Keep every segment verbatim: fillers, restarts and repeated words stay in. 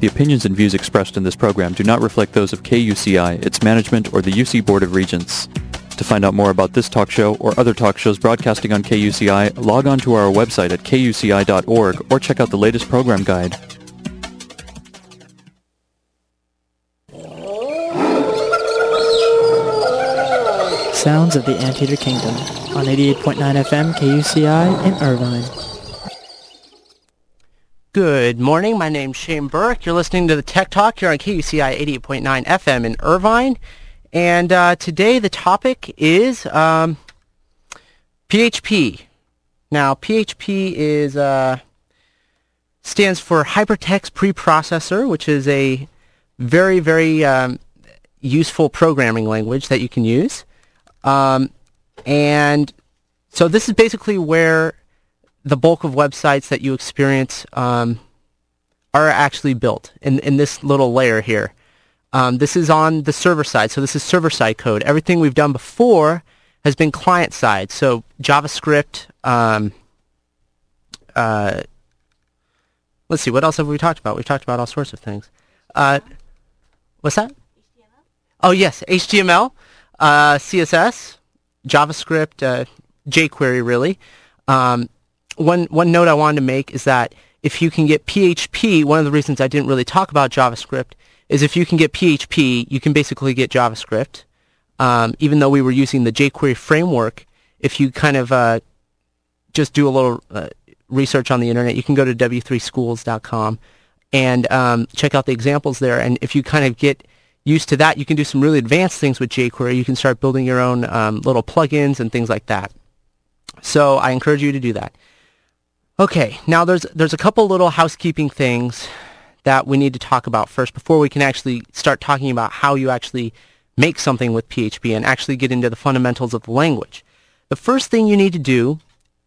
The opinions and views expressed in this program do not reflect those of K U C I, its management, or the U C Board of Regents. To find out more about this talk show or other talk shows broadcasting on K U C I, log on to our website at K U C I dot org or check out the latest program guide. Sounds of the Anteater Kingdom on eighty-eight point nine F M K U C I in Irvine. Good morning, my name's Shane Burke. You're listening to the Tech Talk here on K U C I eighty-eight point nine F M in Irvine. And uh, today the topic is um, P H P. Now, P H P is uh, stands for Hypertext Preprocessor, which is a very, very um, useful programming language that you can use. Um, and so this is basically where the bulk of websites that you experience um, are actually built in, in this little layer here. Um, this is on the server side, so this is server-side code. Everything we've done before has been client-side, so JavaScript. Um, uh, let's see, what else have we talked about? We've talked about all sorts of things. Uh, what's that? H T M L? Oh, yes, H T M L. Uh, C S S, JavaScript, uh, jQuery, really. Um, one one note I wanted to make is that if you can get P H P, one of the reasons I didn't really talk about JavaScript is if you can get P H P, you can basically get JavaScript. Um, even though we were using the jQuery framework, if you kind of uh, just do a little uh, research on the internet, you can go to w three schools dot com and um, check out the examples there. And if you kind of get used to that, you can do some really advanced things with jQuery. You can start building your own um, little plugins and things like that. So I encourage you to do that. Okay, now there's there's a couple little housekeeping things that we need to talk about first before we can actually start talking about how you actually make something with P H P and actually get into the fundamentals of the language. The first thing you need to do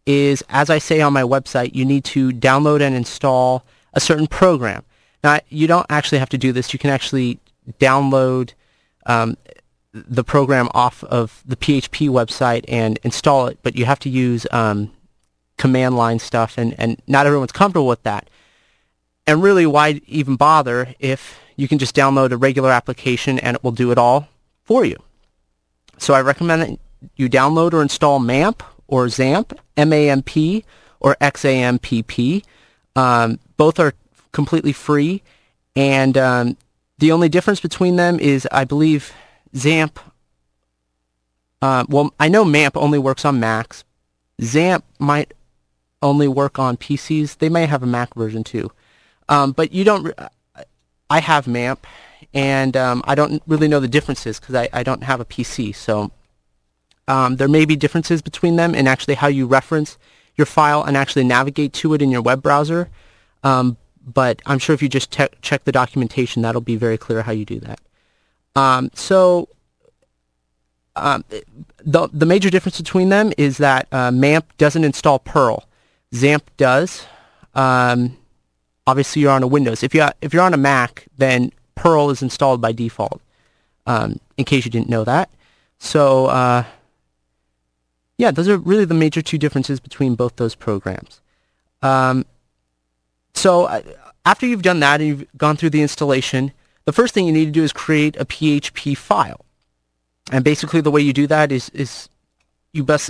is, as I say on my website, you need to download and install a certain program. Now, you don't actually have to do this. You can actually download um, the program off of the P H P website and install it, but you have to use um, command line stuff, and, and not everyone's comfortable with that. And really, why even bother if you can just download a regular application and it will do it all for you? So I recommend that you download or install MAMP or XAMPP, M A M P or X A M P P. Um, both are completely free, and um, the only difference between them is, I believe, XAMPP, uh, well, I know MAMP only works on Macs. XAMPP might only work on P Cs. They may have a Mac version, too. Um, but you don't, re- I have MAMP, and um, I don't really know the differences because I, I don't have a P C. So um, there may be differences between them in actually how you reference your file and actually navigate to it in your web browser. Um, But I'm sure if you just te- check the documentation, that'll be very clear how you do that. Um, so um, the the major difference between them is that uh, MAMP doesn't install Perl. XAMPP does. Um, obviously, you're on a Windows. If you ha- if you're on a Mac, then Perl is installed by default. Um, in case you didn't know that. So uh, yeah, those are really the major two differences between both those programs. Um, So uh, after you've done that and you've gone through the installation, the first thing you need to do is create a P H P file. And basically the way you do that is, is you best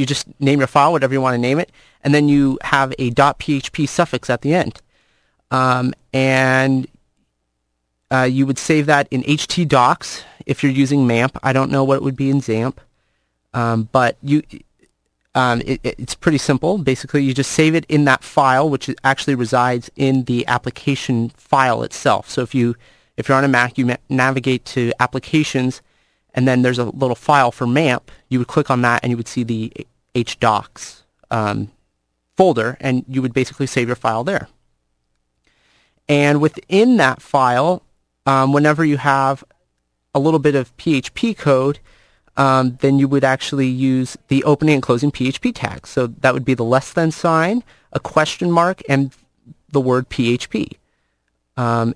you just name your file whatever you want to name it, and then you have a .php suffix at the end. Um, and uh, you would save that in htdocs if you're using MAMP. I don't know what it would be in XAMPP, um, but you... Um, it, it's pretty simple. Basically, you just save it in that file, which actually resides in the application file itself. So if you if you're on a Mac, you ma- navigate to applications, and then there's a little file for MAMP. You would click on that, and you would see the htdocs um, folder, and you would basically save your file there. And within that file, um, whenever you have a little bit of P H P code, Um, then you would actually use the opening and closing P H P tags. So that would be the less than sign, a question mark, and the word P H P. Um,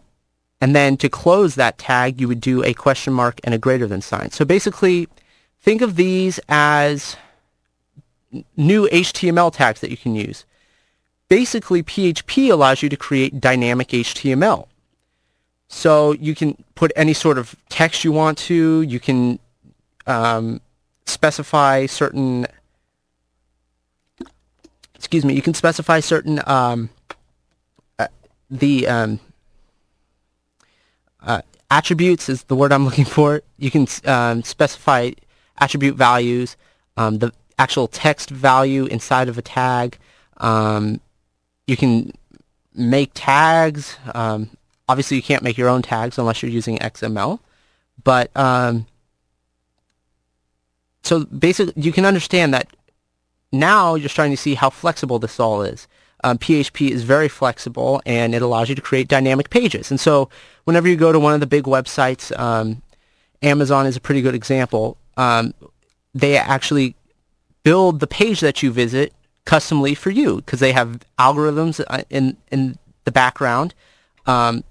and then to close that tag, you would do a question mark and a greater than sign. So basically, think of these as new H T M L tags that you can use. Basically, P H P allows you to create dynamic H T M L. So you can put any sort of text you want to. You can um, specify certain, excuse me, you can specify certain, um, uh, the um, uh, attributes is the word I'm looking for. You can um, specify attribute values, um, the actual text value inside of a tag. Um, you can make tags. Um, Obviously, you can't make your own tags unless you're using X M L. But um, so basically, you can understand that now you're starting to see how flexible this all is. Um, P H P is very flexible, and it allows you to create dynamic pages. And so whenever you go to one of the big websites, um, Amazon is a pretty good example, um, they actually build the page that you visit customly for you because they have algorithms in, in the background. Um,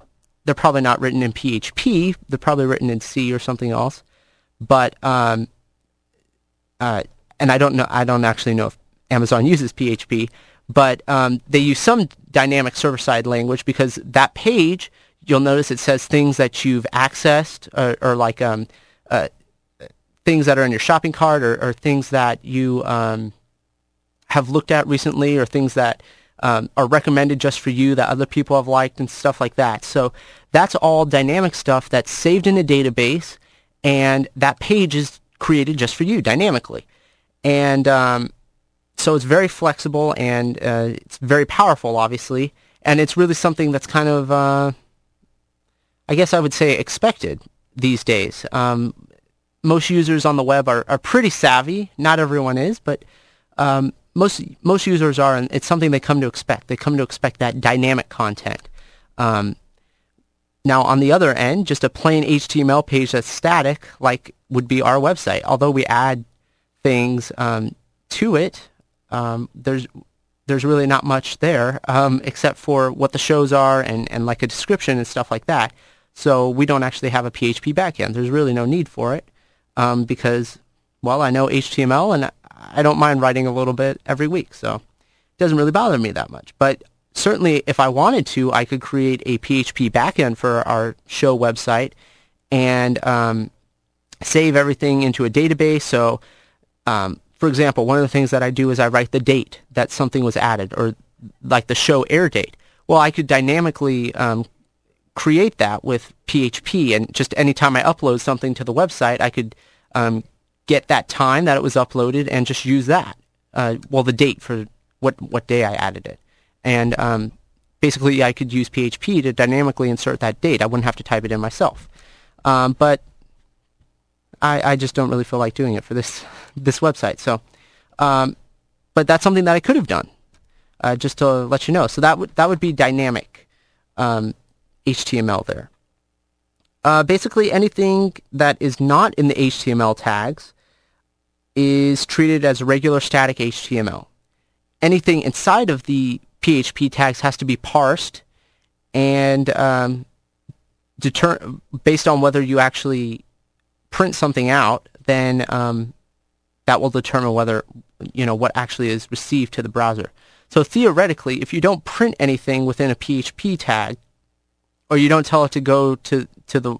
They're probably not written in P H P. They're probably written in C or something else. But um, uh, and I don't know. I don't actually know if Amazon uses P H P, but um, they use some dynamic server-side language because that page, you'll notice it says things that you've accessed or, or like um, uh, things that are in your shopping cart or, or things that you um, have looked at recently or things that. Um, are recommended just for you that other people have liked and stuff like that. So that's all dynamic stuff that's saved in a database, and that page is created just for you dynamically. And um, so it's very flexible, and uh, it's very powerful, obviously. And it's really something that's kind of, uh, I guess I would say, expected these days. Um, most users on the web are, are pretty savvy. Not everyone is, but... Um, Most most users are, and it's something they come to expect. They come to expect that dynamic content. Um, now, on the other end, just a plain H T M L page that's static, like would be our website. Although we add things um, to it, um, there's there's really not much there um, except for what the shows are and, and like a description and stuff like that. So we don't actually have a P H P backend. There's really no need for it um, because, well, I know H T M L and I don't mind writing a little bit every week, so it doesn't really bother me that much. But certainly, if I wanted to, I could create a P H P backend for our show website and um, save everything into a database. So, um, for example, one of the things that I do is I write the date that something was added, or like the show air date. Well, I could dynamically um, create that with P H P, and just anytime I upload something to the website, I could um, get that time that it was uploaded and just use that, uh, well, the date for what what day I added it. And um, basically, I could use P H P to dynamically insert that date. I wouldn't have to type it in myself. Um, but I, I just don't really feel like doing it for this this website. So, um, but that's something that I could have done, uh, just to let you know. So that would that would be dynamic um, H T M L there. Uh, basically, anything that is not in the H T M L tags is treated as regular static H T M L. Anything inside of the P H P tags has to be parsed and um, deter- based on whether you actually print something out, then um, that will determine whether, you know, what actually is received to the browser. So theoretically, if you don't print anything within a P H P tag, or you don't tell it to go to, to the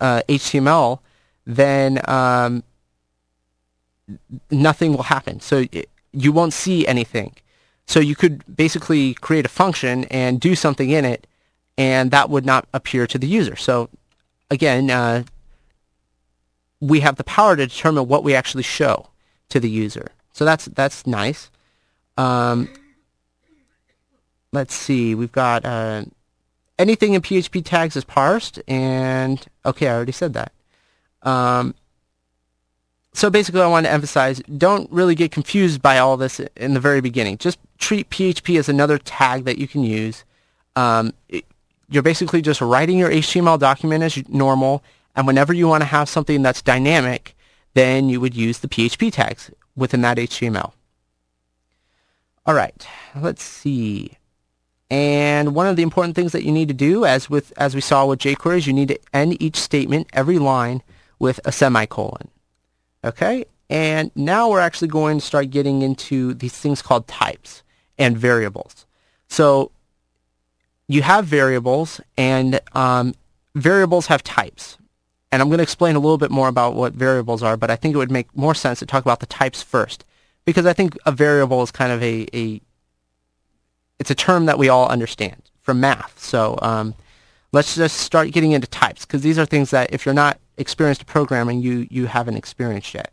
uh, H T M L, then um, nothing will happen. So it, you won't see anything. So you could basically create a function and do something in it, and that would not appear to the user. So again, uh, we have the power to determine what we actually show to the user. So that's that's nice. Um, let's see. We've got... Uh, Anything in P H P tags is parsed, and okay, I already said that. Um, so basically, I want to emphasize, don't really get confused by all this in the very beginning. Just treat P H P as another tag that you can use. Um, it, you're basically just writing your H T M L document as normal, and whenever you want to have something that's dynamic, then you would use the P H P tags within that H T M L. All right, let's see. And one of the important things that you need to do, as with as we saw with jQuery, is you need to end each statement, every line, with a semicolon. Okay? And now we're actually going to start getting into these things called types and variables. So you have variables, and um, variables have types. And I'm going to explain a little bit more about what variables are, but I think it would make more sense to talk about the types first, because I think a variable is kind of a, a it's a term that we all understand from math. So um, let's just start getting into types, because these are things that if you're not experienced in programming, you, you haven't experienced yet.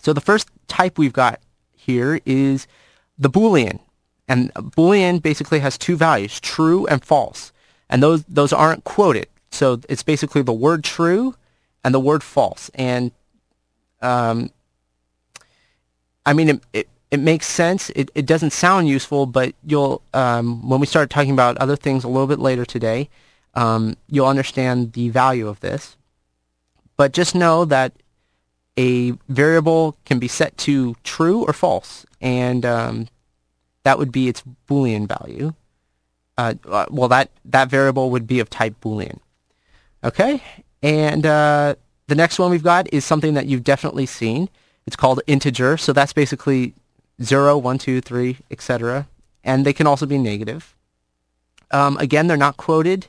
So the first type we've got here is the Boolean. And Boolean basically has two values, true and false. And those those aren't quoted. So it's basically the word true and the word false. And, um, I mean, it, it, it makes sense. It, it doesn't sound useful, but you'll um, when we start talking about other things a little bit later today, um, you'll understand the value of this. But just know that a variable can be set to true or false, and um, that would be its Boolean value. Uh, well, that, that variable would be of type Boolean. Okay, and uh, the next one we've got is something that you've definitely seen. It's called integer, so that's basically zero, one, two, three, et cetera. And they can also be negative. Um, again, they're not quoted,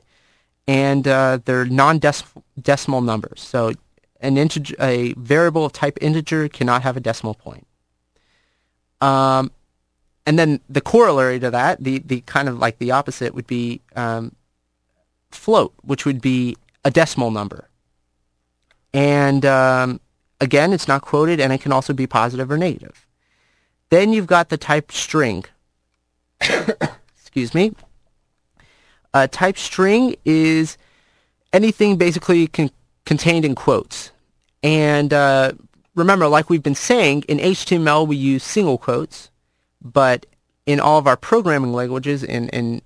and uh, they're non-decimal numbers. So an integer, a variable of type integer cannot have a decimal point. Um, and then the corollary to that, the, the kind of like the opposite, would be um, float, which would be a decimal number. And um, again, it's not quoted, and it can also be positive or negative. Then you've got the type string. Excuse me. Uh, type string is anything basically con- contained in quotes. And uh, remember, like we've been saying, in H T M L we use single quotes, but in all of our programming languages, in, in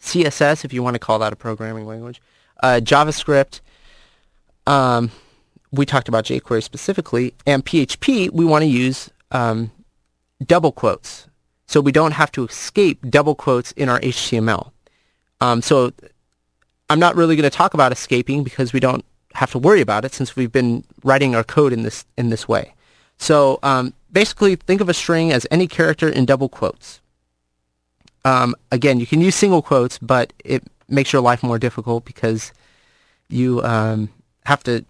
C S S, if you want to call that a programming language, uh, JavaScript, um, we talked about jQuery specifically, and P H P, we want to use um, double quotes. So we don't have to escape double quotes in our H T M L. Um, so I'm not really going to talk about escaping, because we don't have to worry about it since we've been writing our code in this in this way. So um, basically, think of a string as any character in double quotes. Um, again, you can use single quotes, but it makes your life more difficult because you um, have to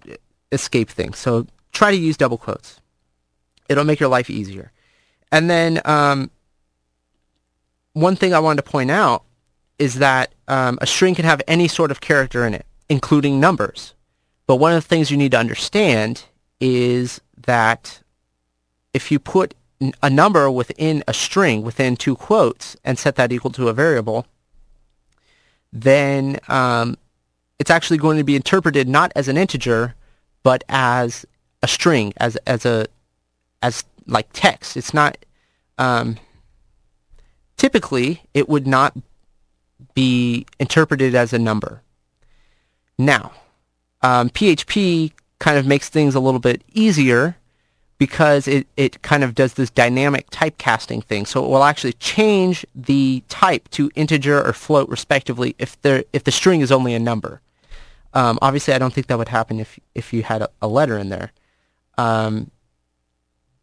escape things. So try to use double quotes. It'll make your life easier. And then um, one thing I wanted to point out is that um, a string can have any sort of character in it, including numbers. But one of the things you need to understand is that if you put a number within a string, within two quotes, and set that equal to a variable, then um, it's actually going to be interpreted not as an integer, but as a string, as as a as like text. It's not um, typically it would not be interpreted as a number. Now, um, P H P kind of makes things a little bit easier, because it, it kind of does this dynamic typecasting thing. So it will actually change the type to integer or float respectively if there if the string is only a number. Um, obviously, I don't think that would happen if if you had a, a letter in there. Um,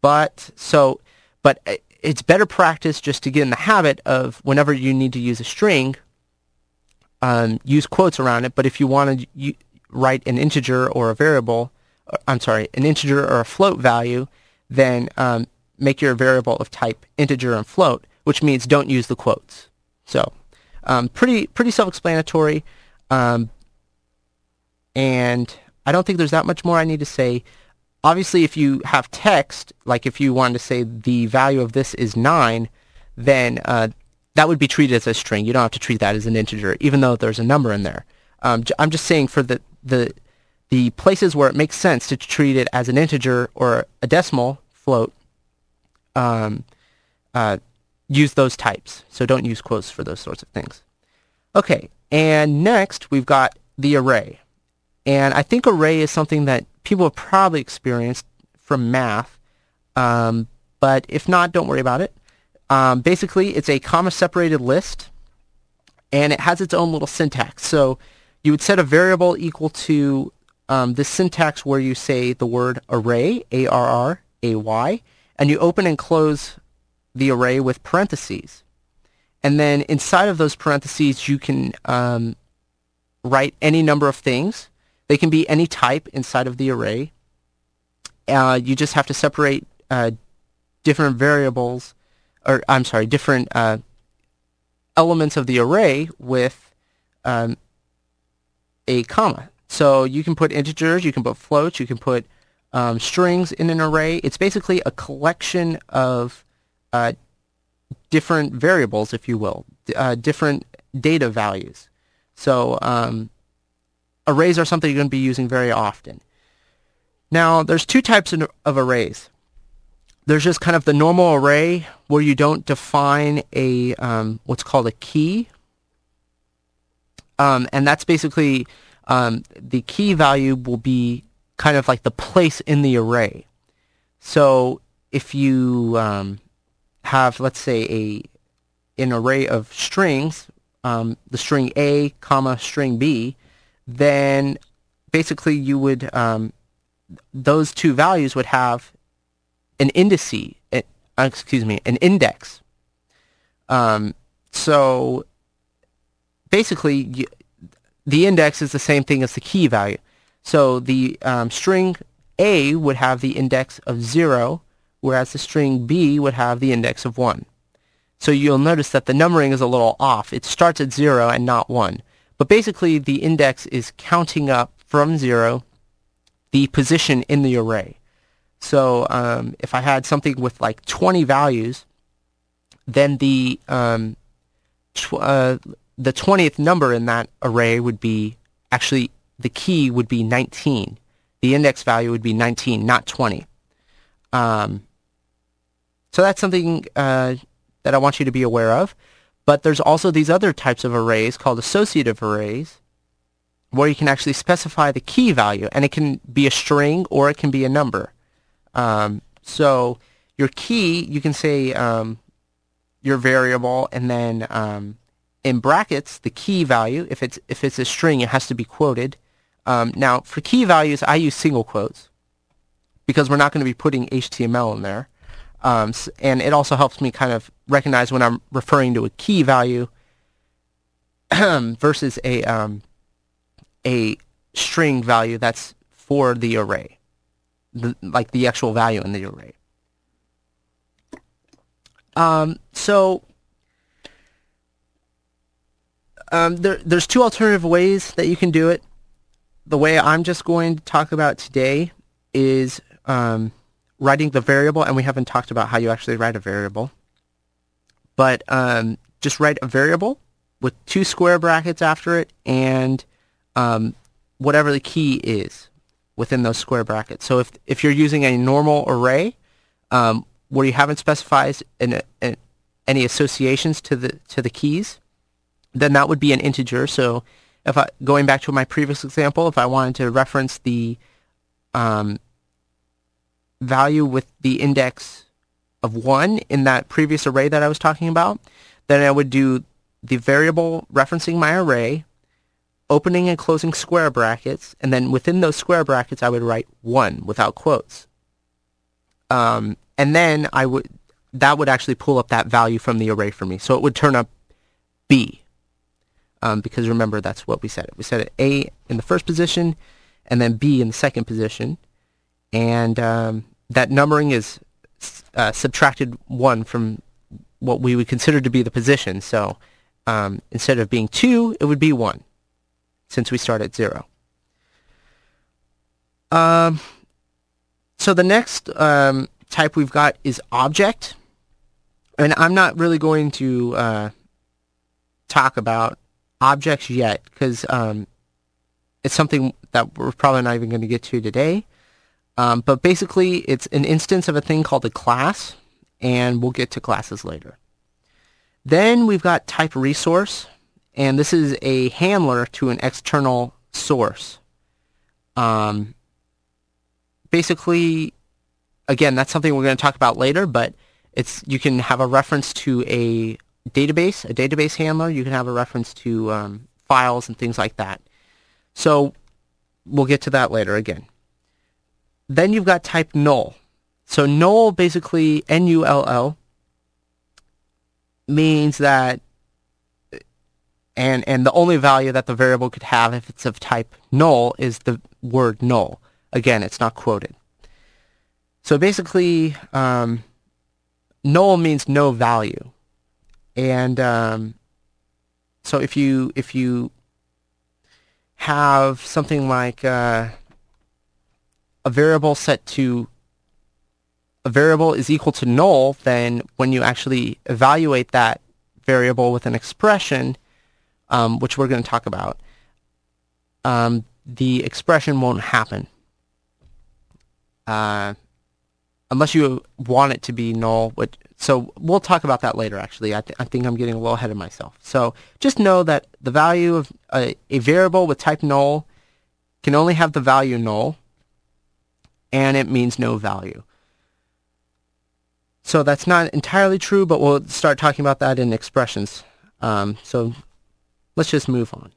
but so, but it's better practice just to get in the habit of, whenever you need to use a string, um, use quotes around it. But if you want to write an integer or a variable, I'm sorry, an integer or a float value, then um, make your variable of type integer and float, which means don't use the quotes. So um, pretty pretty self-explanatory. Um, and I don't think there's that much more I need to say. Obviously, if you have text, like if you wanted to say the value of this is nine, then uh, that would be treated as a string. You don't have to treat that as an integer, even though there's a number in there. Um, I'm just saying for the, the the places where it makes sense to treat it as an integer or a decimal float, um, uh, use those types. So don't use quotes for those sorts of things. Okay, and next we've got the array. And I think array is something that people have probably experienced from math, um, but if not, don't worry about it. Um, basically, it's a comma-separated list, and it has its own little syntax. So you would set a variable equal to Um, this syntax where you say the word array, A R R A Y, and you open and close the array with parentheses. And then inside of those parentheses, you can um, write any number of things. They can be any type inside of the array. Uh, you just have to separate uh, different variables, or I'm sorry, different uh, elements of the array with um, a comma. So you can put integers, you can put floats, you can put um, strings in an array. It's basically a collection of uh, different variables, if you will, uh, different data values. So um, arrays are something you're going to be using very often. Now, there's two types of, of arrays. There's just kind of the normal array where you don't define a um, what's called a key. Um, and that's basically um, the key value will be kind of like the place in the array. So if you um, have, let's say, a an array of strings, um, the string A, comma, string B, then basically you would, um, those two values would have an indice, uh, excuse me, an index. Um, so basically, you, the index is the same thing as the key value. So the um, string A would have the index of zero, whereas the string B would have the index of one. So you'll notice that the numbering is a little off. It starts at zero and not one. But basically, the index is counting up from zero the position in the array. So um, if I had something with like twenty values, then the um, tw- uh, the twentieth number in that array would be, actually the key would be nineteen. The index value would be nineteen, not twenty. Um, so that's something uh, that I want you to be aware of. But there's also these other types of arrays called associative arrays, where you can actually specify the key value, and it can be a string or it can be a number. Um, so your key, you can say um, your variable, and then um, in brackets the key value. If it's if it's a string, it has to be quoted. Um, now for key values, I use single quotes because we're not going to be putting H T M L in there, um, and it also helps me kind of recognize when I'm referring to a key value versus a um, a string value that's for the array. The, like the actual value in the array. Um, so um, there, there's two alternative ways that you can do it. The way I'm just going to talk about today is um, writing the variable, and we haven't talked about how you actually write a variable. But um, just write a variable with two square brackets after it and um, whatever the key is within those square brackets. So if if you're using a normal array um, where you haven't specified an, an, any associations to the to the keys, then that would be an integer. So if I, going back to my previous example, if I wanted to reference the um, value with the index of one in that previous array that I was talking about, then I would do the variable referencing my array, opening and closing square brackets, and then within those square brackets I would write one without quotes. Um, and then I would that would actually pull up that value from the array for me. So it would turn up B. Um, because remember, that's what we said. We said it A in the first position and then B in the second position. And um, that numbering is uh, subtracted one from what we would consider to be the position. So um, instead of being two, it would be one, since we start at zero. Um, so the next um, type we've got is object. And I'm not really going to uh, talk about objects yet, because um, it's something that we're probably not even going to get to today. Um, but basically, it's an instance of a thing called a class, and we'll get to classes later. Then we've got type resource. And this is a handler to an external source. Um, basically, again, that's something we're going to talk about later, but it's you can have a reference to a database, a database handler. You can have a reference to um, files and things like that. So we'll get to that later again. Then you've got type null. So null, basically, N U L L, means that And and the only value that the variable could have if it's of type null is the word null. Again, it's not quoted. So basically, um, null means no value. And um, so if you if you have something like uh, a variable set to a variable is equal to null, then when you actually evaluate that variable with an expression, um, which we're going to talk about, um, the expression won't happen. Uh, unless you want it to be null. Which, so we'll talk about that later, actually. I, th- I think I'm getting a little ahead of myself. So just know that the value of a, a variable with type null can only have the value null, and it means no value. So that's not entirely true, but we'll start talking about that in expressions. Um, so let's just move on.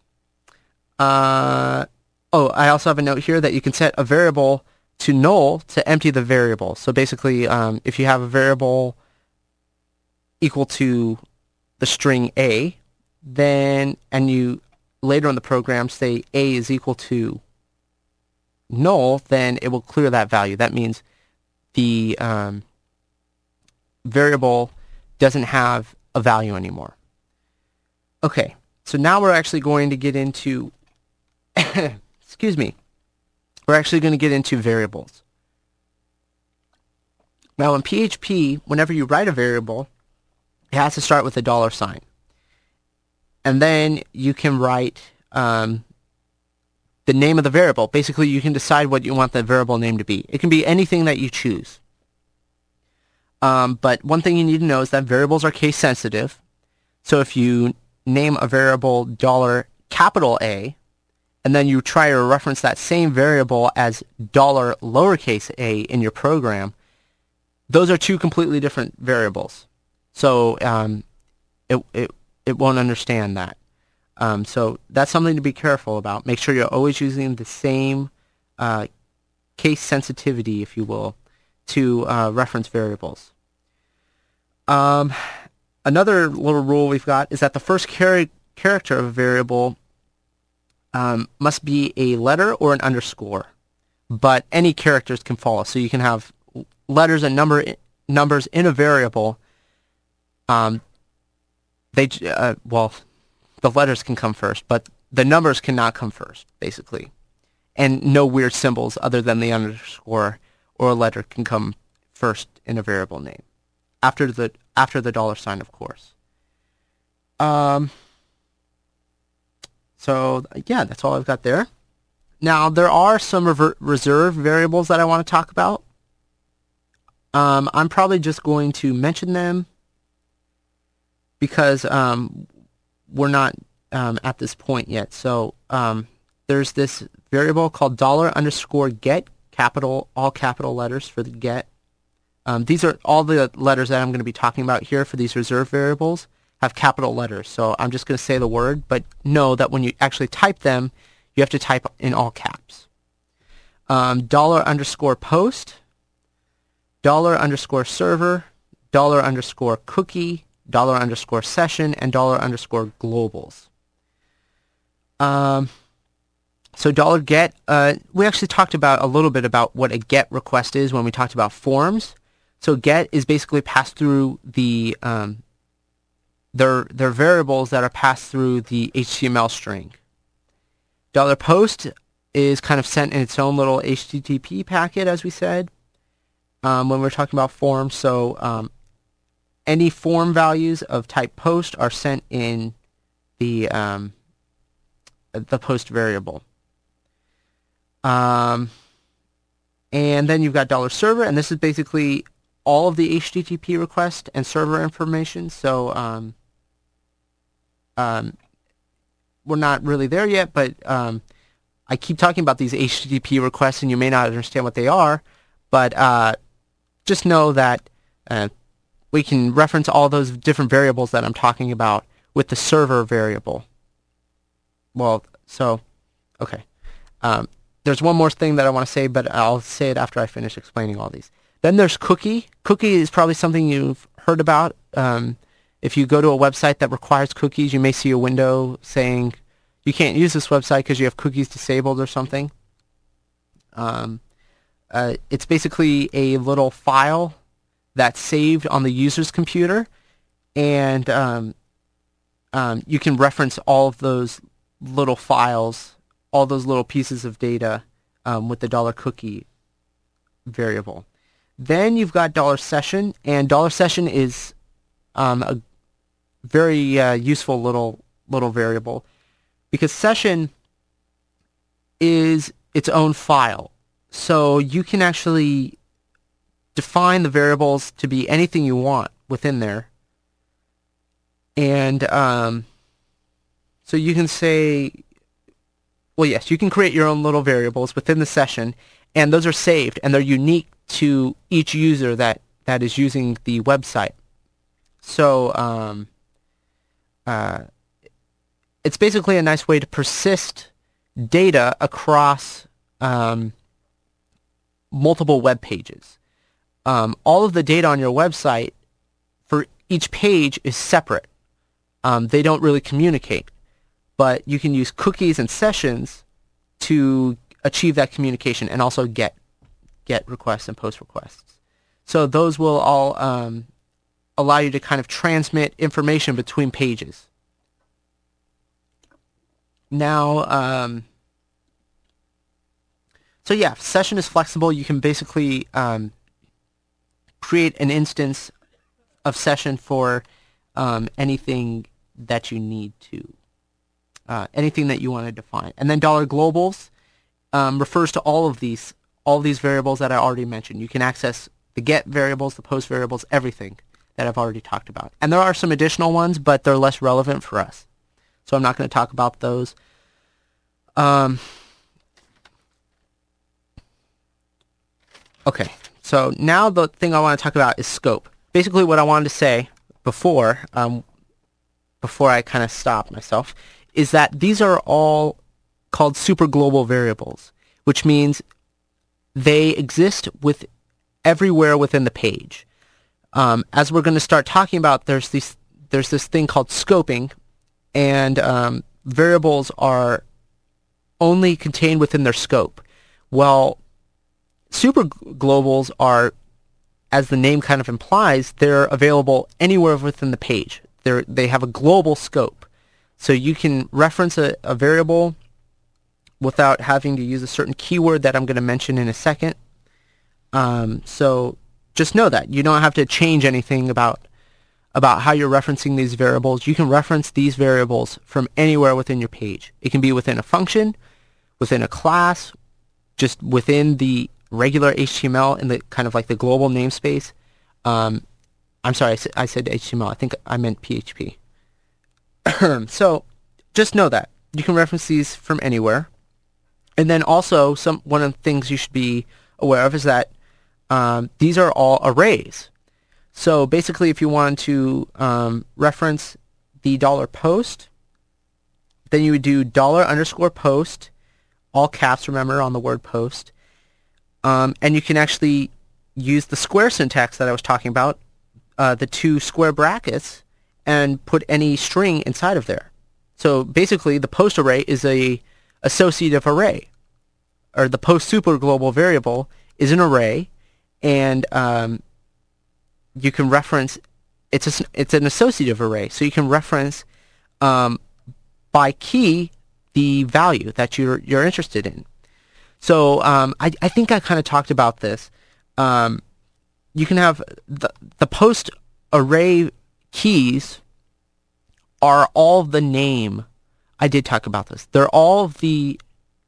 Uh, oh, I also have a note here that you can set a variable to null to empty the variable. So basically, um, if you have a variable equal to the string A, then, and you later in the program say A is equal to null, then it will clear that value. That means the um, variable doesn't have a value anymore. Okay, so now we're actually going to get into, excuse me, we're actually going to get into variables. Now in P H P, whenever you write a variable, it has to start with a dollar sign. And then you can write um, the name of the variable. Basically, you can decide what you want the variable name to be. It can be anything that you choose. Um, but one thing you need to know is that variables are case sensitive. So if you name a variable dollar capital A, and then you try to reference that same variable as dollar lowercase a in your program, those are two completely different variables. So um, it it it won't understand that. Um, so that's something to be careful about. Make sure you're always using the same uh, case sensitivity, if you will, to uh, reference variables. Um, another little rule we've got is that the first char- character of a variable Um, must be a letter or an underscore, but any characters can follow. So you can have letters and number I- numbers in a variable. Um, they uh, well, the letters can come first, but the numbers cannot come first, basically. And no weird symbols other than the underscore or a letter can come first in a variable name, after the after the dollar sign, of course. Um. So, yeah, that's all I've got there. Now, there are some rever- reserve variables that I want to talk about. Um, I'm probably just going to mention them because um, we're not um, at this point yet. So, um, there's this variable called dollar underscore get, capital, all capital letters for the get. Um, these are all the letters that I'm going to be talking about here for these reserve variables. Have capital letters, so I'm just going to say the word, but know that when you actually type them, you have to type in all caps. Um, dollar underscore post, dollar underscore server, dollar underscore cookie, dollar underscore session, and dollar underscore globals. Um, so dollar get, uh, we actually talked about a little bit about what a get request is when we talked about forms. So get is basically passed through the um, They're, they're variables that are passed through the H T M L string. Dollar post is kind of sent in its own little H T T P packet, as we said, um, when we were talking about forms. So um, any form values of type post are sent in the um, the post variable. Um, and then you've got dollar server, and this is basically all of the H T T P request and server information. So um, Um, we're not really there yet, but um, I keep talking about these H T T P requests, and you may not understand what they are, but uh, just know that uh, we can reference all those different variables that I'm talking about with the server variable. Well, so, okay. Um, there's one more thing that I want to say, but I'll say it after I finish explaining all these. Then there's cookie. Cookie is probably something you've heard about. Um, If you go to a website that requires cookies, you may see a window saying you can't use this website because you have cookies disabled or something. Um, uh, it's basically a little file that's saved on the user's computer, and um, um, you can reference all of those little files, all those little pieces of data um, with the $cookie variable. Then you've got $session, and $session is um, a very uh, useful little little variable, because session is its own file. So you can actually define the variables to be anything you want within there. And um, so you can say, well, yes, you can create your own little variables within the session, and those are saved, and they're unique to each user that, that is using the website. So um, uh, it's basically a nice way to persist data across um, multiple web pages. Um, all of the data on your website for each page is separate. Um, they don't really communicate, but you can use cookies and sessions to achieve that communication, and also get get requests and post requests. So those will all um, allow you to kind of transmit information between pages. Now, um, so yeah, session is flexible. You can basically um, create an instance of session for um, anything that you need to, uh, anything that you want to define. And then $globals um, refers to all of these all these variables that I already mentioned. You can access the get variables, the post variables, everything that I've already talked about. And there are some additional ones, but they're less relevant for us, so I'm not going to talk about those. Um, okay, so now the thing I want to talk about is scope. Basically what I wanted to say before, um, before I kind of stopped myself, is that these are all called superglobal variables, which means they exist with everywhere within the page. Um, as we're going to start talking about, there's these, there's this thing called scoping, and um, variables are only contained within their scope. Well, superglobals are, as the name kind of implies, they're available anywhere within the page. They're, they have a global scope. So you can reference a, a variable without having to use a certain keyword that I'm going to mention in a second. Um, so just know that. You don't have to change anything about about how you're referencing these variables. You can reference these variables from anywhere within your page. It can be within a function, within a class, just within the regular H T M L in the kind of like the global namespace. Um, I'm sorry, I, I said H T M L. I think I meant P H P. So just know that. You can reference these from anywhere. And then also, some one of the things you should be aware of is that um, these are all arrays. So basically, if you wanted to um, reference the dollar post, then you would do dollar underscore post, all caps, remember, on the word post. Um, and you can actually use the square syntax that I was talking about, uh, the two square brackets, and put any string inside of there. So basically, the post array is a associative array, or the post superglobal variable is an array, and um, you can reference, it's a, it's an associative array, so you can reference um, by key the value that you're you're interested in. So um, I I think I kind of talked about this. Um, you can have the the post array keys are all the name. I did talk about this. They're all the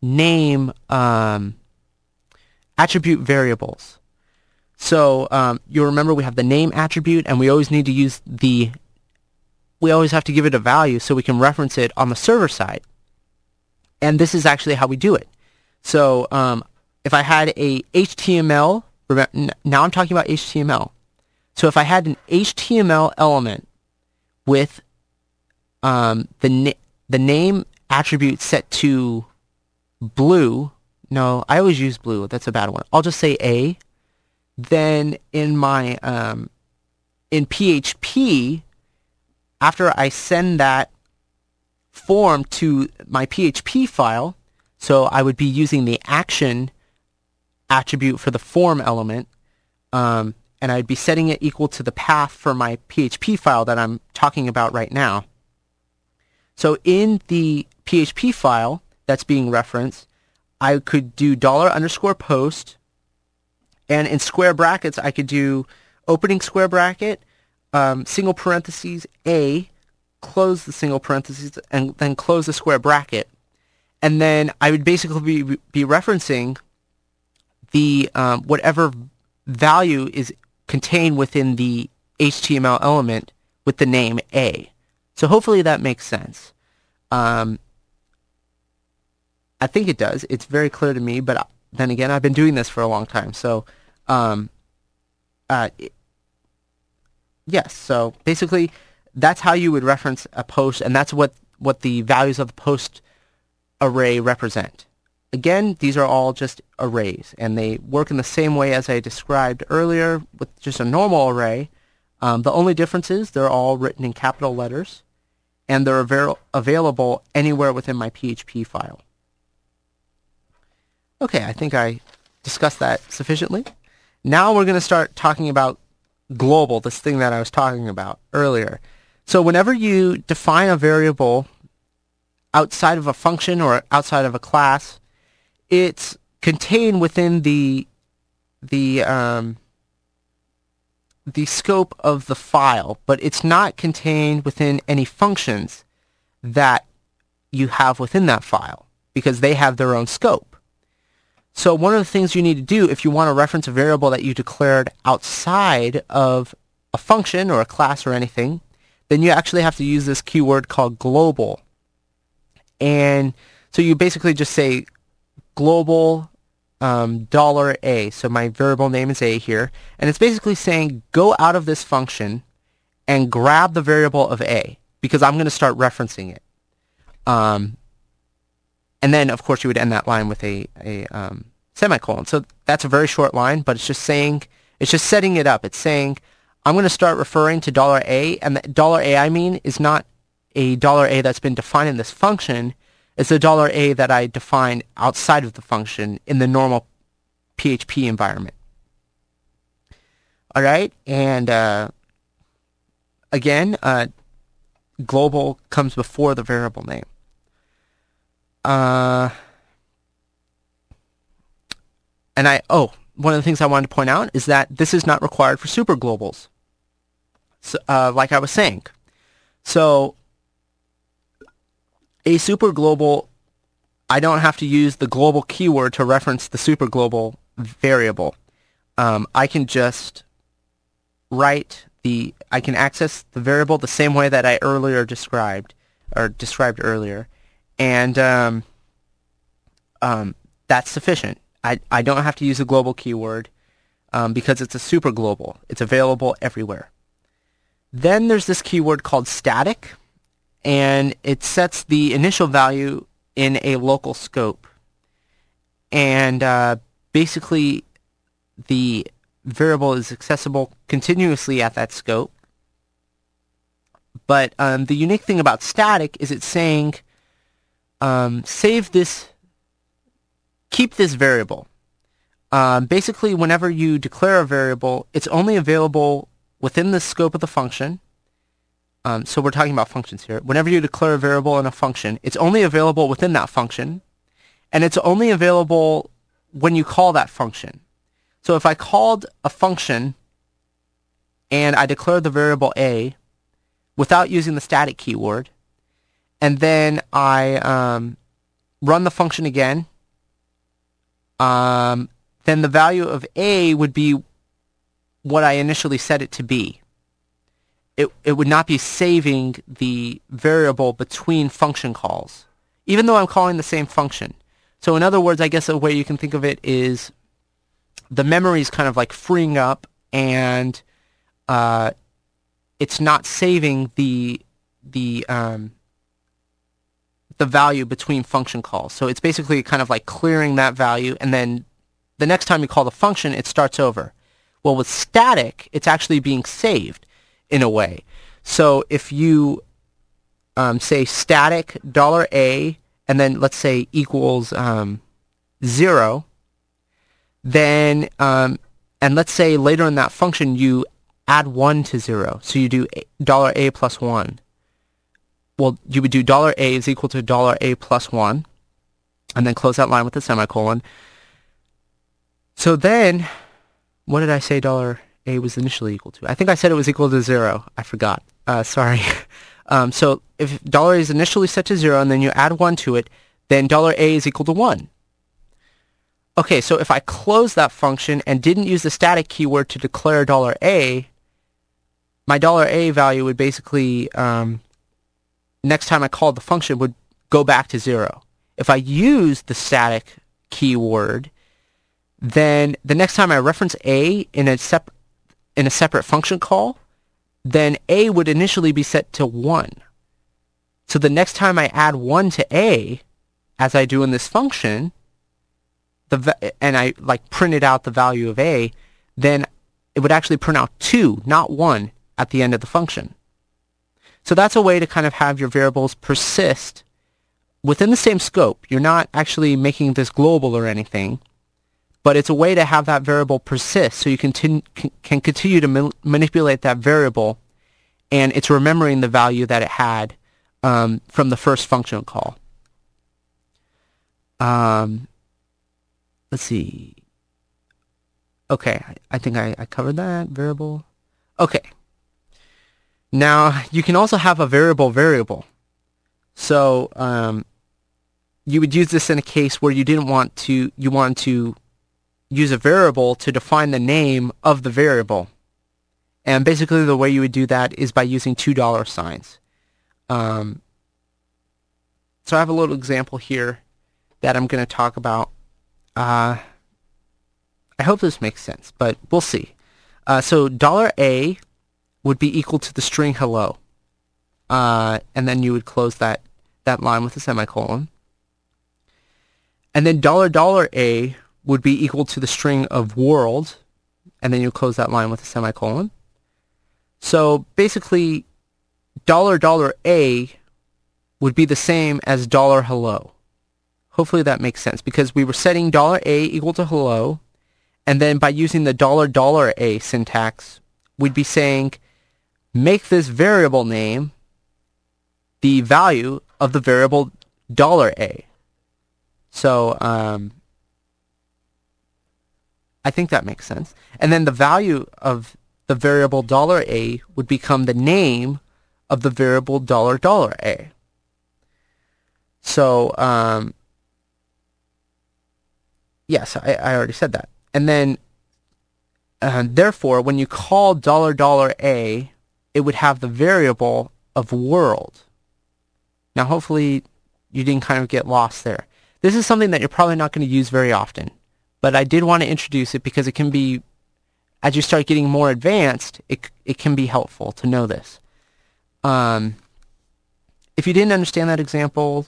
name um, attribute variables. So um, you'll remember we have the name attribute, and we always need to use the, we always have to give it a value so we can reference it on the server side. And this is actually how we do it. So um, if I had a H T M L, now I'm talking about H T M L. So if I had an H T M L element with um, the name, the name attribute set to blue, no, I always use blue, that's a bad one, I'll just say A, then in my, um, in P H P, after I send that form to my P H P file, so I would be using the action attribute for the form element, um, and I'd be setting it equal to the path for my P H P file that I'm talking about right now. So in the P H P file that's being referenced, I could do dollar underscore post, and in square brackets, I could do opening square bracket, um, single parentheses, A, close the single parentheses, and then close the square bracket. And then I would basically be, be referencing the um, whatever value is contained within the H T M L element with the name A. So hopefully that makes sense. Um, I think it does. It's very clear to me, but then again, I've been doing this for a long time. So, um, uh, it, yes, so basically that's how you would reference a post, and that's what, what the values of the post array represent. Again, these are all just arrays, and they work in the same way as I described earlier with just a normal array. Um, the only difference is they're all written in capital letters, and they're avail- available anywhere within my P H P file. Okay, I think I discussed that sufficiently. Now we're going to start talking about global, this thing that I was talking about earlier. So whenever you define a variable outside of a function or outside of a class, it's contained within the the um, the scope of the file, but it's not contained within any functions that you have within that file because they have their own scope. So one of the things you need to do if you want to reference a variable that you declared outside of a function or a class or anything, then you actually have to use this keyword called global. And so you basically just say global um, dollar $a. So my variable name is a here. And it's basically saying go out of this function and grab the variable of a because I'm going to start referencing it. Um, and then, of course, you would end that line with a, a um, semicolon. So that's a very short line, but it's just saying, it's just setting it up. It's saying I'm going to start referring to dollar $a. And the dollar $a I mean is not a dollar $a that's been defined in this function. It's the dollar $a that I defined outside of the function in the normal P H P environment. All right, and uh, again, uh, global comes before the variable name. Uh, and I oh, one of the things I wanted to point out is that this is not required for superglobals. So, uh, like I was saying, so. A superglobal, I don't have to use the global keyword to reference the superglobal variable. Um, I can just write the, I can access the variable the same way that I earlier described, or described earlier, and um, um, that's sufficient. I, I don't have to use the global keyword um, because it's a superglobal. It's available everywhere. Then there's this keyword called static, and it sets the initial value in a local scope. And uh, basically, the variable is accessible continuously at that scope. But um, the unique thing about static is it's saying, um, save this, keep this variable. Um, basically, whenever you declare a variable, it's only available within the scope of the function. Um, so we're talking about functions here. Whenever you declare a variable in a function, it's only available within that function, and it's only available when you call that function. So if I called a function and I declared the variable a without using the static keyword, and then I um, run the function again, um, then the value of a would be what I initially set it to be. It it would not be saving the variable between function calls, even though I'm calling the same function. So in other words, I guess a way you can think of it is the memory is kind of like freeing up, and uh, it's not saving the the um, the value between function calls. So it's basically kind of like clearing that value, and then the next time you call the function, it starts over. Well, with static, it's actually being saved in a way. So if you um, say static dollar A and then let's say equals um, zero, then um, and let's say later in that function you add one to zero. So you do dollar A plus one. Well, you would do dollar A is equal to dollar A plus one, and then close that line with a semicolon. So then, what did I say dollar A was initially equal to? I think I said it was equal to zero. I forgot. Uh, sorry. um, so if dollar is initially set to zero, and then you add one to it, then dollar A is equal to one. Okay, so if I close that function and didn't use the static keyword to declare dollar A, my dollar A value would basically, um, next time I called the function, would go back to zero. If I use the static keyword, then the next time I reference A in a, sep- in a separate function call, then A would initially be set to one. So the next time I add one to A, as I do in this function, The, and I like printed out the value of A, then it would actually print out two, not one, at the end of the function. So that's a way to kind of have your variables persist within the same scope. You're not actually making this global or anything, but it's a way to have that variable persist so you continue, can, can continue to ma- manipulate that variable, and it's remembering the value that it had um, from the first function call. Um. Let's see. Okay, I think I, I covered that variable. Okay. Now, you can also have a variable variable. So, um, you would use this in a case where you didn't want to, you want to use a variable to define the name of the variable. And basically the way you would do that is by using two dollar signs. Um, so I have a little example here that I'm going to talk about. Uh, I hope this makes sense, but we'll see. Uh, so dollar A would be equal to the string hello. Uh, and then you would close that, that line with a semicolon. And then dollar dollar A would be equal to the string of world. And then you close that line with a semicolon. So basically, dollar dollar A would be the same as dollar hello. Hopefully that makes sense, because we were setting dollar A equal to hello, and then by using the dollar dollar A syntax, we'd be saying, make this variable name the value of the variable dollar A. So um, I think that makes sense. And then the value of the variable dollar A would become the name of the variable dollar dollar A. So... Um, Yes, I, I already said that. And then, uh, therefore, when you call dollar dollar A, it would have the variable of world. Now, hopefully, you didn't kind of get lost there. This is something that you're probably not going to use very often, but I did want to introduce it because it can be, as you start getting more advanced, it it can be helpful to know this. Um, if you didn't understand that example,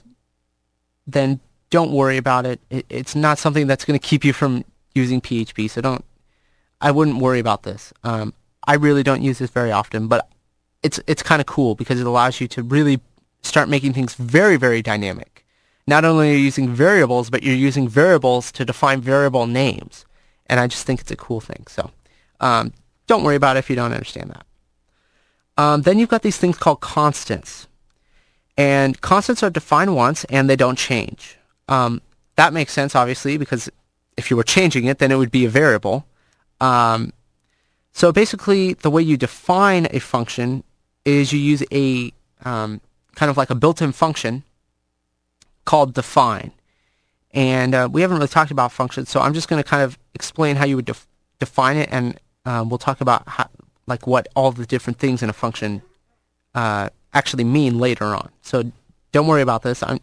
then don't worry about it. It's not something that's going to keep you from using P H P, so don't. I wouldn't worry about this. Um, I really don't use this very often, but it's it's kind of cool because it allows you to really start making things very, very dynamic. Not only are you using variables, but you're using variables to define variable names, and I just think it's a cool thing. So um, don't worry about it if you don't understand that. Um, then you've got these things called constants, and constants are defined once, and they don't change. Um, that makes sense, obviously, because if you were changing it, then it would be a variable. Um, so basically, the way you define a function is you use a um, kind of like a built-in function called define. And uh, we haven't really talked about functions, so I'm just going to kind of explain how you would def- define it, and um, we'll talk about how, like what all the different things in a function uh, actually mean later on. So don't worry about this. I'm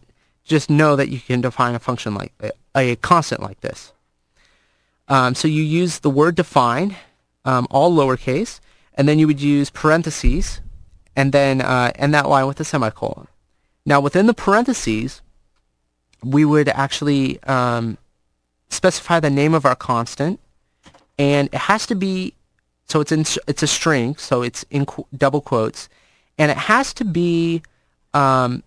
Just know that you can define a function like a constant like this. Um, so you use the word define, um, all lowercase, and then you would use parentheses, and then uh, end that line with a semicolon. Now within the parentheses, we would actually um, specify the name of our constant, and it has to be so it's in, it's a string, so it's in qu- double quotes, and it has to be um,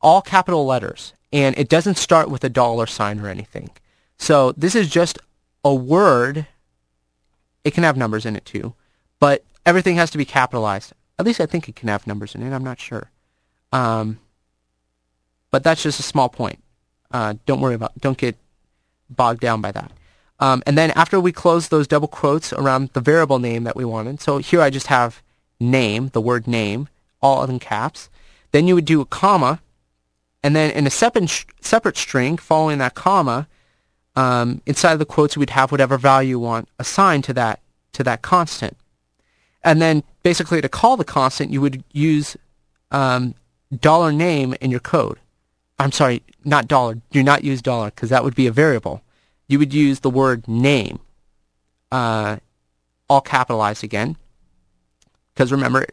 all capital letters, and it doesn't start with a dollar sign or anything. So this is just a word. It can have numbers in it too, but everything has to be capitalized. At least I think it can have numbers in it. I'm not sure. Um, but that's just a small point. Uh, don't worry about, don't get bogged down by that. Um, and then after we close those double quotes around the variable name that we wanted, so here I just have name, the word name, all in caps. Then you would do a comma, and then in a separate separate string following that comma, um, inside of the quotes we'd have whatever value you want assigned to that to that constant. And then basically to call the constant, you would use um, dollar name in your code. I'm sorry, not dollar. Do not use dollar because that would be a variable. You would use the word name, uh, all capitalized again, because remember,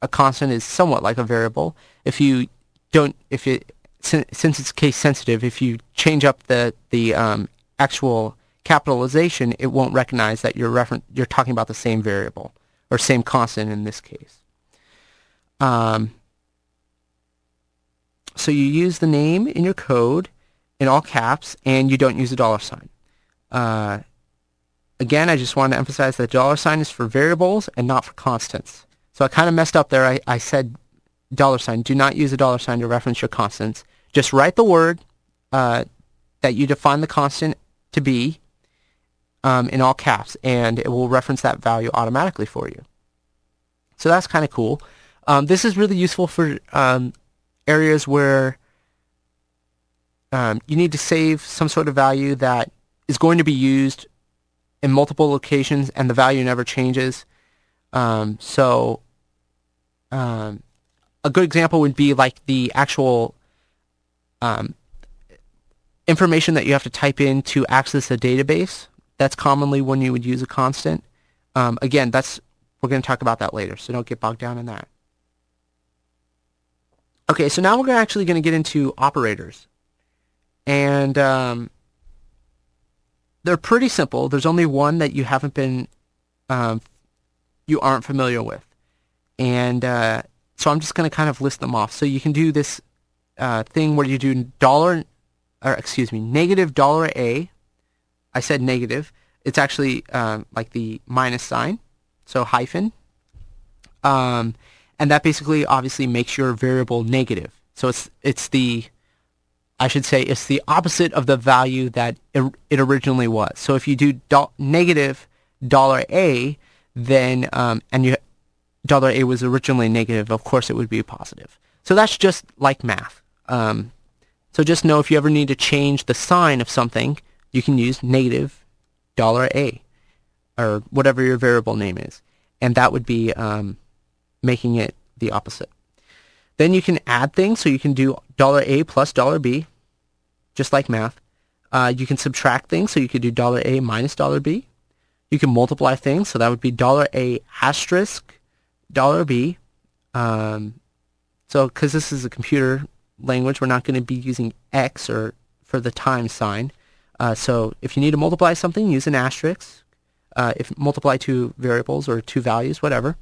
a constant is somewhat like a variable. If you don't, if it since it's case sensitive, if you change up the the um, actual capitalization, it won't recognize that you're refer- you're talking about the same variable or same constant in this case. Um. So you use the name in your code in all caps, and you don't use a dollar sign. Uh, again, I just want to emphasize that dollar sign is for variables and not for constants. So I kind of messed up there. I, I said dollar sign. Do not use a dollar sign to reference your constants. Just write the word uh, that you define the constant to be um, in all caps, and it will reference that value automatically for you. So that's kind of cool. Um, this is really useful for um, areas where Um, you need to save some sort of value that is going to be used in multiple locations, and the value never changes. Um, so um, a good example would be like the actual um, information that you have to type in to access a database. That's commonly when you would use a constant. Um, again, that's we're going to talk about that later, so don't get bogged down in that. Okay, so now we're actually going to get into operators. And um, they're pretty simple. There's only one that you haven't been, um, you aren't familiar with. And uh, so I'm just going to kind of list them off. So you can do this uh, thing where you do dollar, or excuse me, negative dollar A. I said negative. It's actually um, like the minus sign, so hyphen. Um, and that basically obviously makes your variable negative. So it's it's the... I should say it's the opposite of the value that it originally was. So if you do do negative dollar A, then um, and you dollar A was originally negative, of course it would be positive. So that's just like math. Um, so just know if you ever need to change the sign of something, you can use negative dollar A or whatever your variable name is, and that would be um, making it the opposite. Then you can add things, so you can do dollar A plus dollar B, just like math. Uh, you can subtract things, so you could do dollar A minus dollar B. You can multiply things, so that would be dollar A asterisk dollar B. Um, so because this is a computer language, we're not going to be using X or for the time sign. Uh, so if you need to multiply something, use an asterisk. Uh, if multiply two variables or two values, whatever.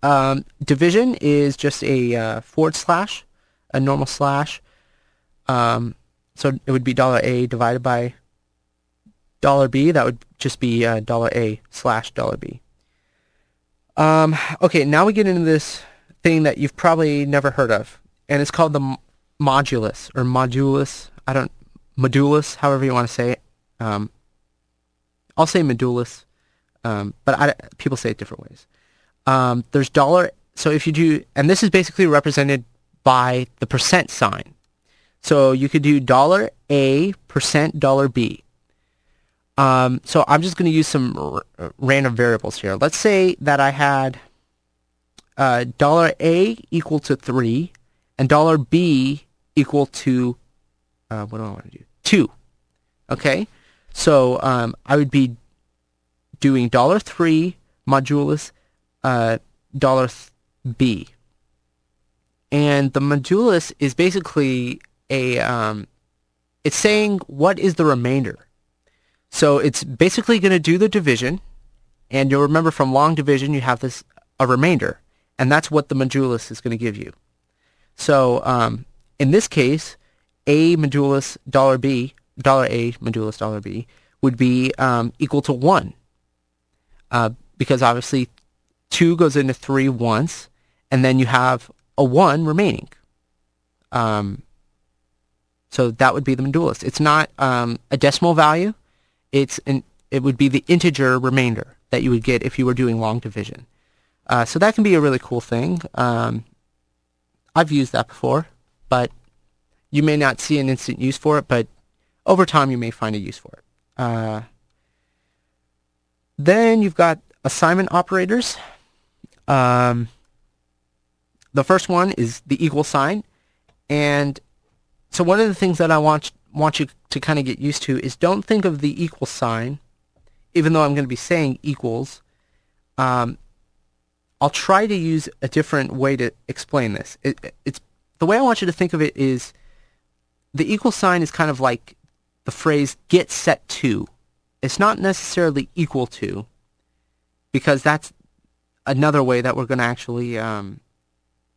Um, division is just a uh, forward slash, a normal slash. Um, so it would be dollar A divided by dollar B. That would just be uh, dollar A slash dollar B. Um, okay, now we get into this thing that you've probably never heard of, and it's called the m- modulus or modulus. I don't modulus, however you want to say it. Um, I'll say modulus, um, but I, people say it different ways. Um, there's dollar, so if you do, and this is basically represented by the percent sign. So you could do dollar A percent dollar B. Um, so I'm just going to use some r- random variables here. Let's say that I had uh, dollar A equal to three and dollar B equal to, uh, what do I want to do? two. Okay, so um, I would be doing dollar three modulus Uh, dollar B, and the modulus is basically a um, it's saying what is the remainder. So it's basically going to do the division, and you'll remember from long division you have this a remainder, and that's what the modulus is going to give you. So um, in this case, a modulus $b, $a modulus $b, would be um, equal to one, uh, because obviously two goes into three once, and then you have a one remaining. Um, so that would be the modulus. It's not um, a decimal value. It's an, it would be the integer remainder that you would get if you were doing long division. Uh, so that can be a really cool thing. Um, I've used that before, but you may not see an instant use for it, but over time you may find a use for it. Uh, then you've got assignment operators. Um, the first one is the equal sign. And so one of the things that I want want you to kind of get used to is don't think of the equal sign, even though I'm going to be saying equals. Um, I'll try to use a different way to explain this. It, it's the way I want you to think of it is the equal sign is kind of like the phrase get set to. It's not necessarily equal to, because that's another way that we're going to actually um,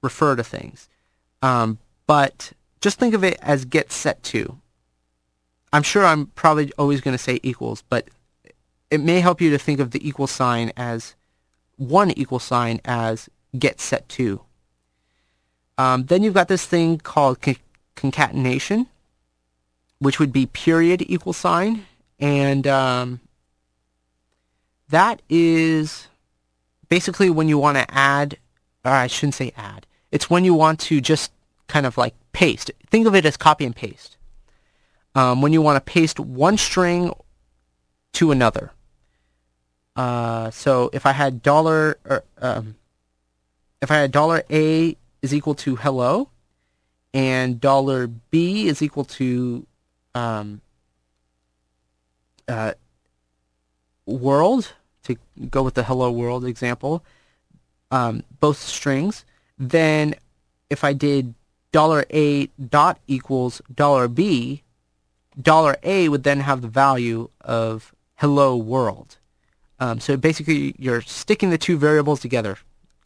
refer to things. Um, but just think of it as get set to. I'm sure I'm probably always going to say equals, but it may help you to think of the equal sign as one equal sign as get set to. Um, then you've got this thing called con- concatenation, which would be period equal sign, and um, that is basically when you want to add, or I shouldn't say add, it's when you want to just kind of like paste. Think of it as copy and paste. Um, when you want to paste one string to another. Uh, so if I had dollar, or, um, if I had dollar A is equal to hello, and dollar B is equal to um, uh, world, to go with the hello world example, um, both strings. Then if I did dollar A dot equals dollar B, dollar A would then have the value of hello world. Um, so basically, you're sticking the two variables together,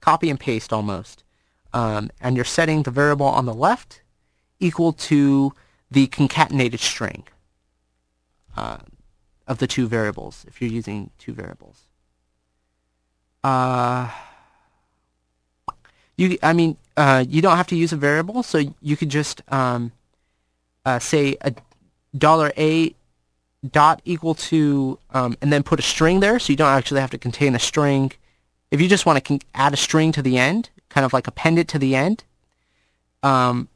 copy and paste almost, um, and you're setting the variable on the left equal to the concatenated string uh, of the two variables, if you're using two variables. Uh, you, I mean, uh, you don't have to use a variable, so you could just um, uh, say a dollar a dot equal to, um, and then put a string there, so you don't actually have to contain a string. If you just want to con- add a string to the end, kind of like append it to the end, um,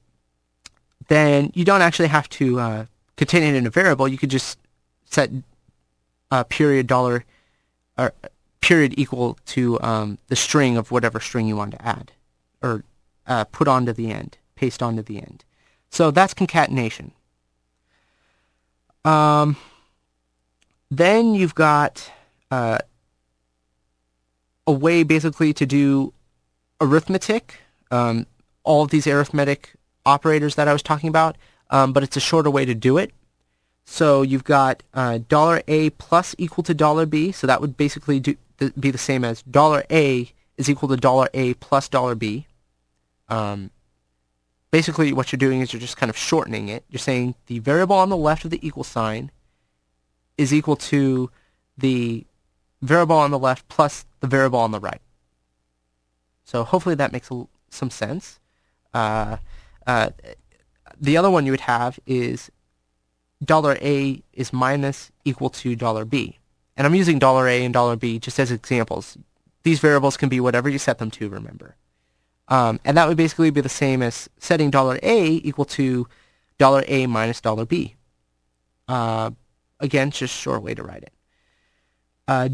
then you don't actually have to uh, contain it in a variable. You could just set uh, period dollar or period equal to um, the string of whatever string you want to add, or uh, put onto the end, paste onto the end. So that's concatenation. Um, then you've got uh, a way basically to do arithmetic, um, all of these arithmetic operators that I was talking about, um, but it's a shorter way to do it. So you've got uh, $a plus equal to $b, so that would basically do, th- be the same as $a is equal to $a plus $b. Um, basically what you're doing is you're just kind of shortening it. You're saying the variable on the left of the equal sign is equal to the variable on the left plus the variable on the right. So hopefully that makes a, some sense. Uh, uh, the other one you would have is $a is minus equal to $b. And I'm using $a and $b just as examples. These variables can be whatever you set them to, remember. Um, and that would basically be the same as setting $a equal to $a minus $b. Uh, again, it's just a short way to write it. Uh,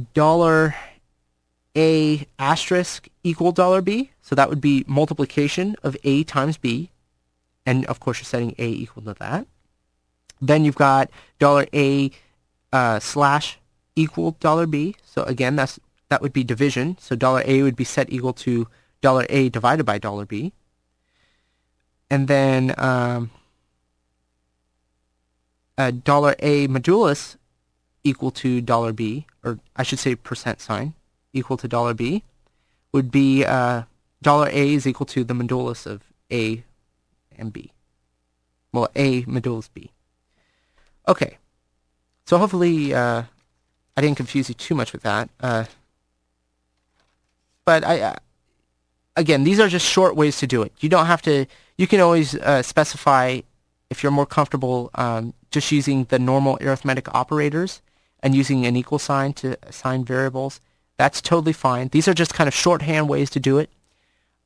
$a asterisk equal $b, so that would be multiplication of a times b. And, of course, you're setting a equal to that. Then you've got $a uh, slash equal $b. So, again, that's that would be division. So $a would be set equal to $a divided by $b. And then um, a $a modulus equal to $b, or I should say percent sign, equal to $b, would be uh, dollar A is equal to the modulus of A and B. Well, A modulus B. Okay. So hopefully uh, I didn't confuse you too much with that. Uh, but I, uh, again, these are just short ways to do it. You don't have to, you can always uh, specify, if you're more comfortable, um, just using the normal arithmetic operators and using an equal sign to assign variables. That's totally fine. These are just kind of shorthand ways to do it.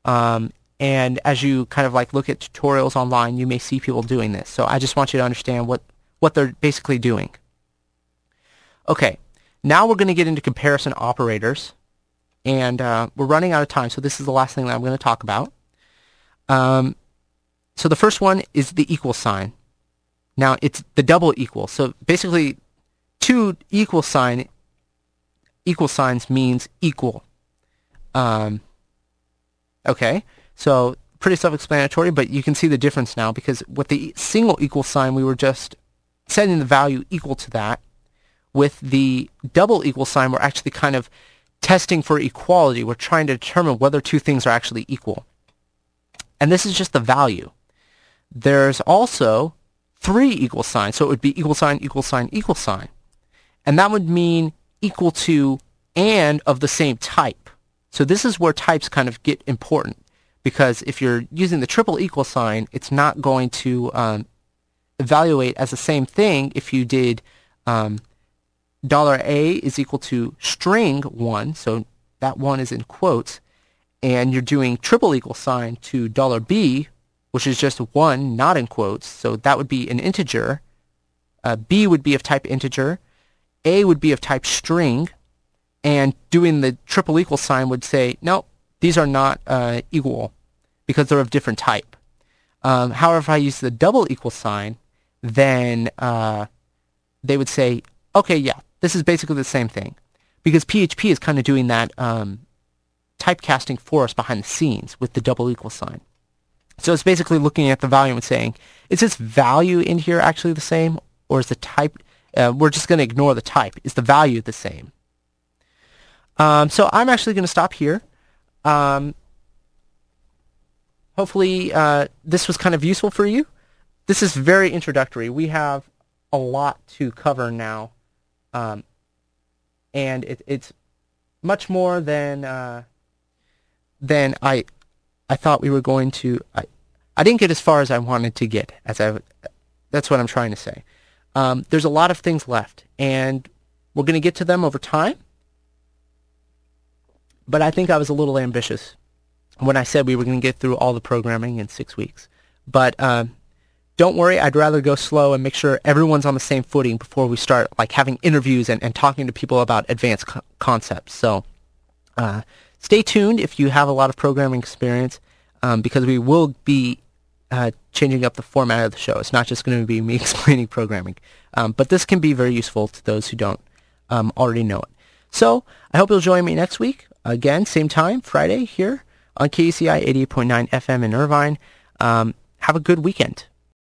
Um, and as you kind of like look at tutorials online, you may see people doing this. So I just want you to understand what, what they're basically doing. Okay, now we're going to get into comparison operators. And uh, we're running out of time, so this is the last thing that I'm going to talk about. Um, so the first one is the equal sign. Now, it's the double equal. So basically, two equal sign equal signs means equal. Um, okay, so pretty self-explanatory, but you can see the difference now, because with the single equal sign, we were just setting the value equal to that. With the double equal sign, we're actually kind of testing for equality. We're trying to determine whether two things are actually equal. And this is just the value. There's also three equal signs, so it would be equal sign, equal sign, equal sign. And that would mean equal to and of the same type. So this is where types kind of get important, because if you're using the triple equal sign, it's not going to um, evaluate as the same thing if you did um, dollar A is equal to string one, so that one is in quotes, and you're doing triple equal sign to dollar B, which is just one, not in quotes, so that would be an integer. Uh, B would be of type integer, A would be of type string, and doing the triple equal sign would say, no, these are not uh, equal because they're of different type. Um, however, if I use the double equal sign, then uh, they would say, okay, yeah, this is basically the same thing, because P H P is kind of doing that um, typecasting for us behind the scenes with the double equal sign. So it's basically looking at the value and saying, is this value in here actually the same, or is the type, uh, we're just going to ignore the type, is the value the same? Um, so I'm actually going to stop here. Um, hopefully uh, this was kind of useful for you. This is very introductory. We have a lot to cover now. Um, and it, it's much more than uh, than I I thought we were going to. I, I didn't get as far as I wanted to get. As I, that's what I'm trying to say. Um, there's a lot of things left, and we're going to get to them over time. But I think I was a little ambitious when I said we were going to get through all the programming in six weeks. But um, don't worry, I'd rather go slow and make sure everyone's on the same footing before we start like having interviews and, and talking to people about advanced co- concepts. So uh, stay tuned if you have a lot of programming experience, um, because we will be uh, changing up the format of the show. It's not just going to be me explaining programming. Um, but this can be very useful to those who don't um, already know it. So I hope you'll join me next week. Again, same time, Friday, here on K U C I eighty-eight point nine F M in Irvine. Um, have a good weekend.